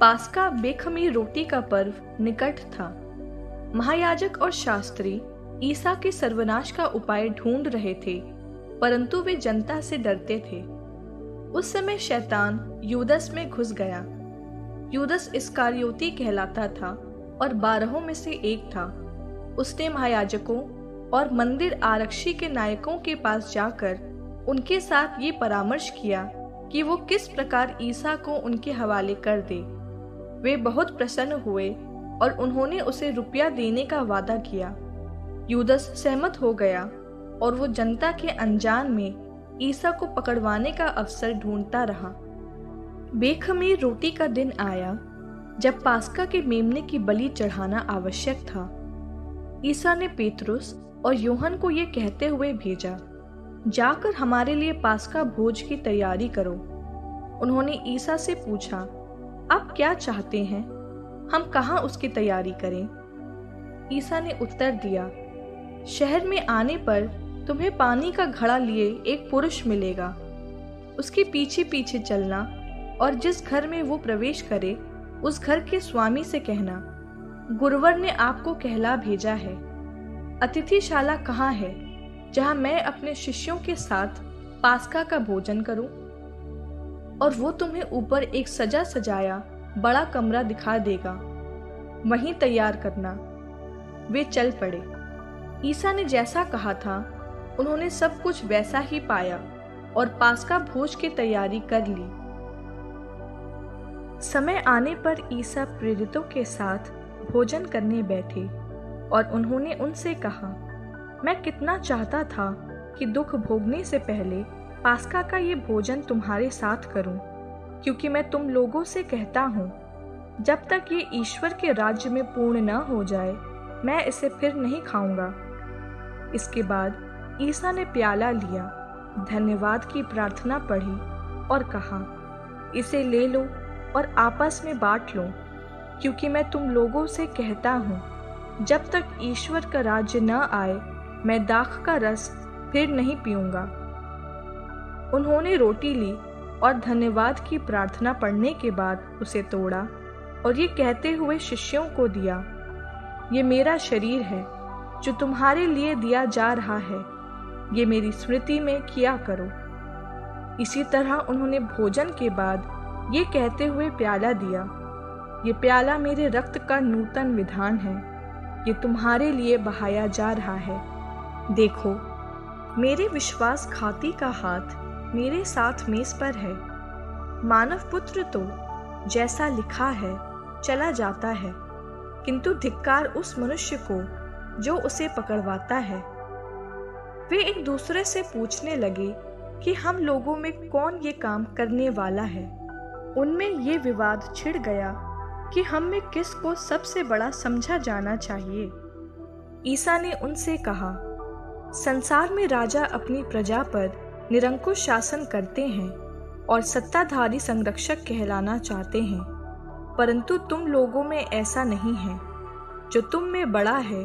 पास्का बेखमीर रोटी का पर्व निकट था। महायाजक और शास्त्री ईसा के सर्वनाश का उपाय ढूंढ रहे थे, परंतु वे जनता से डरते थे। उस समय शैतान यूदस में घुस गया। यूदस इस्कारियोती कहलाता था और 12 में से एक था। उसने महायाजकों और मंदिर आरक्षी के नायकों के पास जाकर उनके साथ ये परामर्श किया कि वो किस प्रकार ईसा को उनके हवाले कर दे। वे बहुत प्रसन्न हुए और उन्होंने उसे रुपया देने का वादा किया। यूदस सहमत हो गया और वो जनता के अनजान में ईसा को पकड़वाने का अवसर ढूंढता रहा। बेखमीर रोटी का दिन आया जब पास्का के मेमने की बलि चढ़ाना आवश्यक था। ईसा ने पेत्रुस और योहान को ये कहते हुए भेजा, जाकर हमारे लिए पास्का भोज की तैयारी करो। उन्होंने ईसा से पूछा, आप क्या चाहते हैं, हम कहाँ उसकी तैयारी करें? ईसा ने उत्तर दिया, शहर में आने पर तुम्हें पानी का घड़ा लिए एक पुरुष मिलेगा, उसके पीछे पीछे चलना और जिस घर में वो प्रवेश करे उस घर के स्वामी से कहना, गुरुवर ने आपको कहला भेजा है। अतिथिशाला कहाँ है जहाँ मैं अपने शिष्यों के साथ पास्का का भोजन करूं? और वो तुम्हें ऊपर एक सजा सजाया बड़ा कमरा दिखा देगा, वहीं तैयार करना। वे चल पड़े। ईसा ने जैसा कहा था उन्होंने सब कुछ वैसा ही पाया और पास्का भोज की तैयारी कर ली। समय आने पर ईसा प्रेरितों के साथ भोजन करने बैठे और उन्होंने उनसे कहा, मैं कितना चाहता था कि दुख भोगने से पहले पास्का का ये भोजन तुम्हारे साथ करूं, क्योंकि मैं तुम लोगों से कहता हूं, जब तक ये ईश्वर के राज्य में पूर्ण न हो जाए मैं इसे फिर नहीं खाऊंगा। इसके बाद ईसा ने प्याला लिया, धन्यवाद की प्रार्थना पढ़ी और कहा, इसे ले लो और आपस में बांट लो, क्योंकि मैं तुम लोगों से कहता हूँ, जब तक ईश्वर का राज्य न आए मैं दाख का रस फिर नहीं पीऊंगा। उन्होंने रोटी ली और धन्यवाद की प्रार्थना पढ़ने के बाद उसे तोड़ा और ये कहते हुए शिष्यों को दिया, ये मेरा शरीर है जो तुम्हारे लिए दिया जा रहा है, ये मेरी स्मृति में किया करो। इसी तरह उन्होंने भोजन के बाद ये कहते हुए प्याला दिया, ये प्याला मेरे रक्त का नूतन विधान है, ये तुम्हारे लिए बहाया जा रहा है। देखो, मेरे विश्वासघाती का हाथ मेरे साथ मेज पर है। मानव पुत्र तो जैसा लिखा है चला जाता है, किंतु धिक्कार उस मनुष्य को जो उसे पकड़वाता है। वे एक दूसरे से पूछने लगे कि हम लोगों में कौन ये काम करने वाला है। उनमें ये विवाद छिड़ गया कि हम में किस को सबसे बड़ा समझा जाना चाहिए। ईसा ने उनसे कहा, संसार में राजा अपनी प्रजा पर निरंकुश शासन करते हैं और सत्ताधारी संरक्षक कहलाना चाहते हैं, परंतु तुम लोगों में ऐसा नहीं है। जो तुम में बड़ा है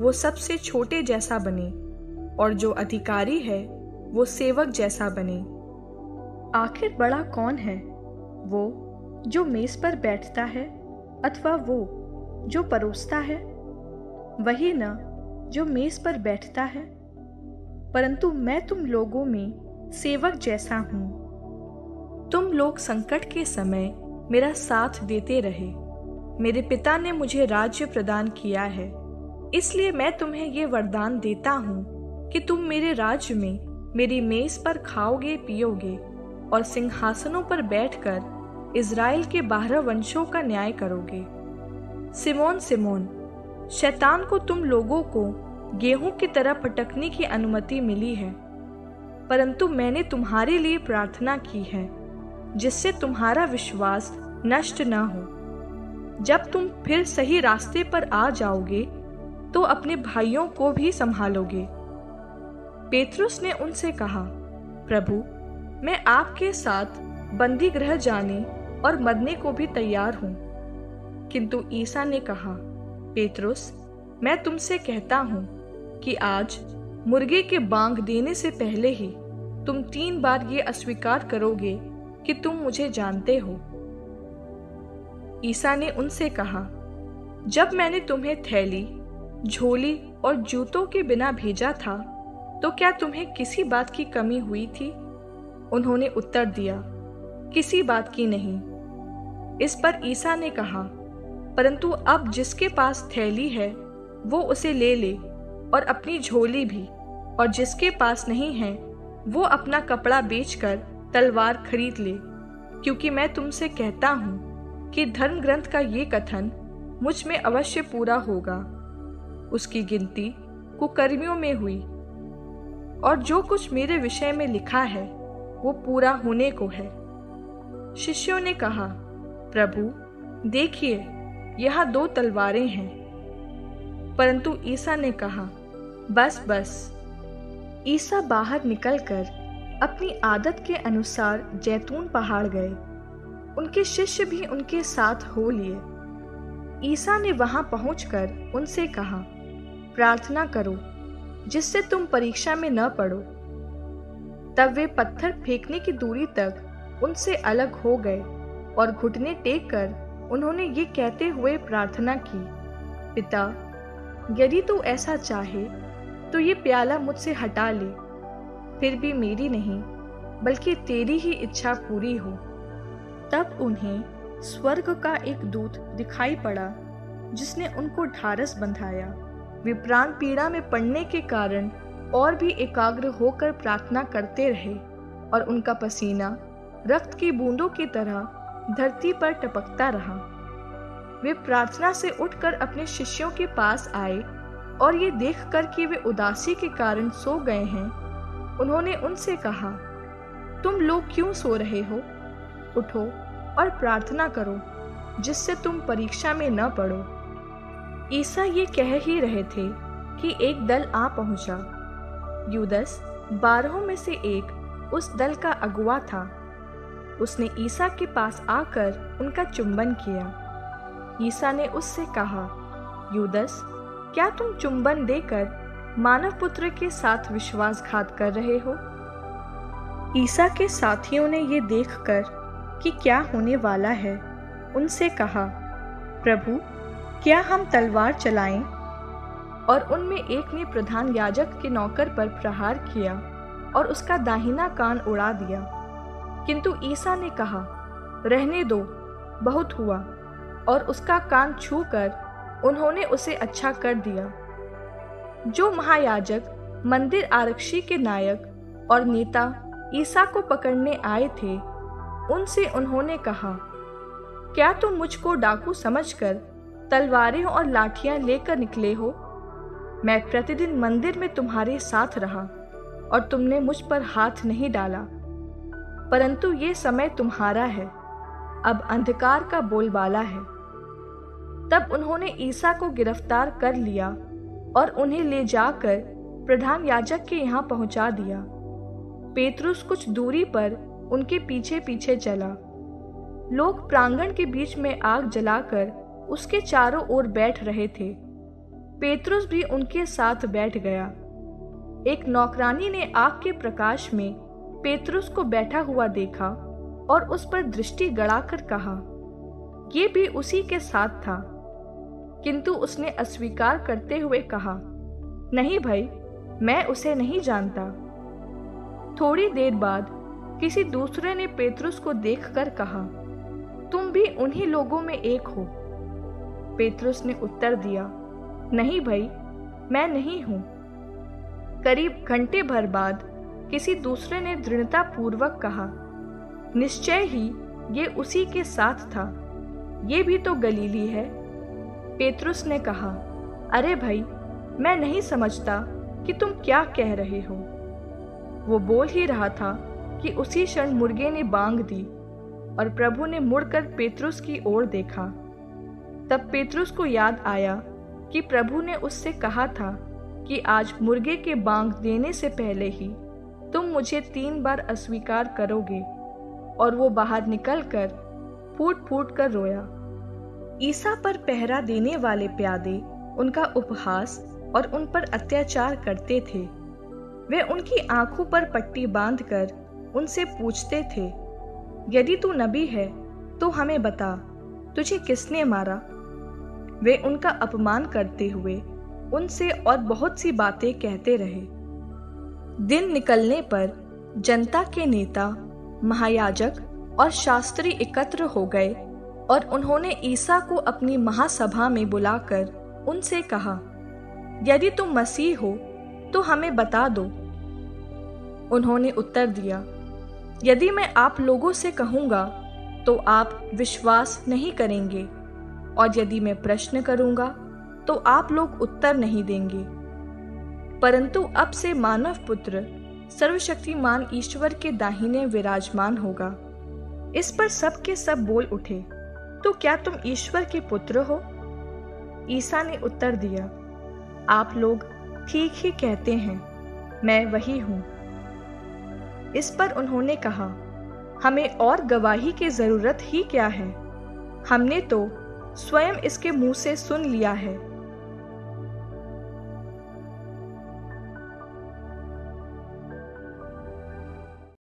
वो सबसे छोटे जैसा बने और जो अधिकारी है वो सेवक जैसा बने। आखिर बड़ा कौन है, वो जो मेज पर बैठता है अथवा वो जो परोसता है? वही ना, जो मेज पर बैठता है। परंतु मैं तुम लोगों में सेवक जैसा हूँ। तुम लोग संकट के समय मेरा साथ देते रहे। मेरे पिता ने मुझे राज्य प्रदान किया है, इसलिए मैं तुम्हें ये वरदान देता हूँ कि तुम मेरे राज्य में मेरी मेज पर खाओगे पियोगे और सिंहासनों पर बैठकर इजराइल के 12 वंशों का न्याय करोगे। सिमोन सिमोन, शैतान को तुम लोगों को गेहूं की तरह पटकने की अनुमति मिली है, परंतु मैंने तुम्हारे लिए प्रार्थना की है जिससे तुम्हारा विश्वास नष्ट ना हो। जब तुम फिर सही रास्ते पर आ जाओगे तो अपने भाइयों को भी संभालोगे। पेत्रुस ने उनसे कहा, प्रभु, मैं आपके साथ बंदी गृह जाने और मरने को भी तैयार हूँ। किंतु ईसा ने कहा, पेत्रुस, मैं तुमसे कहता हूँ कि आज मुर्गे के बांग देने से पहले ही तुम 3 बार ये अस्वीकार करोगे कि तुम मुझे जानते हो। ईसा ने उनसे कहा, जब मैंने तुम्हें थैली, झोली और जूतों के बिना भेजा था तो क्या तुम्हें किसी बात की कमी हुई थी? उन्होंने उत्तर दिया, किसी बात की नहीं। इस पर ईसा ने कहा, परंतु अब जिसके पास थैली है वो उसे ले ले और अपनी झोली भी, और जिसके पास नहीं है वो अपना कपड़ा बेचकर तलवार खरीद ले, क्योंकि मैं तुमसे कहता हूँ कि धर्म ग्रंथ का ये कथन मुझ में अवश्य पूरा होगा। उसकी गिनती कुकर्मियों में हुई, और जो कुछ मेरे विषय में लिखा है वो पूरा होने को है। शिष्यों ने कहा, प्रभु देखिए, यहाँ 2 तलवारें हैं। परंतु ईसा ने कहा, बस बस। ईसा बाहर निकलकर अपनी आदत के अनुसार जैतून पहाड़ गए। उनके शिष्य भी उनके साथ हो लिए। ईसा ने वहां पहुंचकर उनसे कहा, प्रार्थना करो जिससे तुम परीक्षा में न पड़ो। तब वे पत्थर फेंकने की दूरी तक उनसे अलग हो गए और घुटने टेक कर उन्होंने ये कहते हुए प्रार्थना की, पिता यदि तू ऐसा चाहे तो ये प्याला मुझसे हटा ले, फिर भी मेरी नहीं बल्कि तेरी ही इच्छा पूरी हो। तब उन्हें स्वर्ग का एक दूत दिखाई पड़ा जिसने उनको ढारस बंधाया। वे प्राण पीड़ा में पड़ने के कारण और भी एकाग्र होकर प्रार्थना करते रहे, और उनका पसीना रक्त की बूंदों की तरह धरती पर टपकता रहा। वे प्रार्थना से उठकर अपने शिष्यों के पास आए और ये देखकर कि वे उदासी के कारण सो गए हैं, उन्होंने उनसे कहा, तुम लोग क्यों सो रहे हो? उठो और प्रार्थना करो जिससे तुम परीक्षा में न पड़ो। ईसा ये कह ही रहे थे कि एक दल आ पहुंचा। यूदस 12 में से एक उस दल का अगुआ था। उसने ईसा के पास आकर उनका चुंबन किया। ईसा ने उससे कहा, यूदस, क्या तुम चुंबन देकर मानव पुत्र के साथ विश्वासघात कर रहे हो? ईसा के साथियों ने ये देखकर कि क्या होने वाला है, उनसे कहा, प्रभु क्या हम तलवार चलाएं? और उनमें एक ने प्रधान याजक के नौकर पर प्रहार किया और उसका दाहिना कान उड़ा दिया। किंतु ईसा ने कहा, रहने दो, बहुत हुआ, और उसका कान छूकर उन्होंने उसे अच्छा कर दिया। जो महायाजक, मंदिर आरक्षी के नायक और नेता ईसा को पकड़ने आए थे, उनसे उन्होंने कहा, क्या तुम मुझको डाकू समझकर तलवारें और लाठियां लेकर निकले हो? मैं प्रतिदिन मंदिर में तुम्हारे साथ रहा और तुमने मुझ पर हाथ नहीं डाला, परंतु ये समय तुम्हारा है, अब अंधकार का बोलबाला है। तब उन्होंने ईसा को गिरफ्तार कर लिया और उन्हें ले जाकर प्रधान याजक के यहाँ पहुँचा दिया। पेत्रुस कुछ दूरी पर उनके पीछे पीछे चला। लोग प्रांगण के बीच में आग जलाकर उसके चारों ओर बैठ रहे थे। पेत्रुस भी उनके साथ बैठ गया। एक नौकरानी ने आग के प्रकाश में पेत्रुस को बैठा हुआ देखा और उस पर दृष्टि गड़ाकर कहा, ये भी उसी के साथ था। किंतु उसने अस्वीकार करते हुए कहा, नहीं भाई, मैं उसे नहीं जानता। थोड़ी देर बाद किसी दूसरे ने पेत्रुस को देखकर कहा, तुम भी उन्हीं लोगों में एक हो। पेत्रुस ने उत्तर दिया, नहीं भाई, मैं नहीं हूं। करीब घंटे भर बाद किसी दूसरे ने दृढ़ता पूर्वक कहा, निश्चय ही ये उसी के साथ था, ये भी तो गलीली है। पेत्रुस ने कहा, अरे भाई, मैं नहीं समझता कि तुम क्या कह रहे हो। वो बोल ही रहा था कि उसी क्षण मुर्गे ने बांग दी और प्रभु ने मुड़कर पेत्रुस की ओर देखा। तब पेत्रुस को याद आया कि प्रभु ने उससे कहा था कि आज मुर्गे के बांग देने से पहले ही तुम मुझे 3 बार अस्वीकार करोगे, और वो बाहर निकलकर फूट फूट कर रोया। ईसा पर पहरा देने वाले प्यादे उनका उपहास और उन पर अत्याचार करते थे। वे उनकी आंखों पर पट्टी बांधकर उनसे पूछते थे, यदि तू नबी है तो हमें बता, तुझे किसने मारा? वे उनका अपमान करते हुए उनसे और बहुत सी बातें कहते रहे। दिन निकलने पर जनता के नेता, महायाजक और शास्त्री एकत्र हो गए और उन्होंने ईसा को अपनी महासभा में बुलाकर उनसे कहा, यदि तुम मसीह हो तो हमें बता दो। उन्होंने उत्तर दिया, यदि मैं आप लोगों से कहूँगा तो आप विश्वास नहीं करेंगे, और यदि मैं प्रश्न करूँगा तो आप लोग उत्तर नहीं देंगे। परंतु अब से मानव पुत्र सर्वशक्तिमान ईश्वर के दाहिने विराजमान होगा। इस पर सब के सब बोल उठे, तो क्या तुम ईश्वर के पुत्र हो? ईसा ने उत्तर दिया, आप लोग ठीक ही कहते हैं, मैं वही हूँ। इस पर उन्होंने कहा, हमें और गवाही की जरूरत ही क्या है? हमने तो स्वयं इसके मुंह से सुन लिया है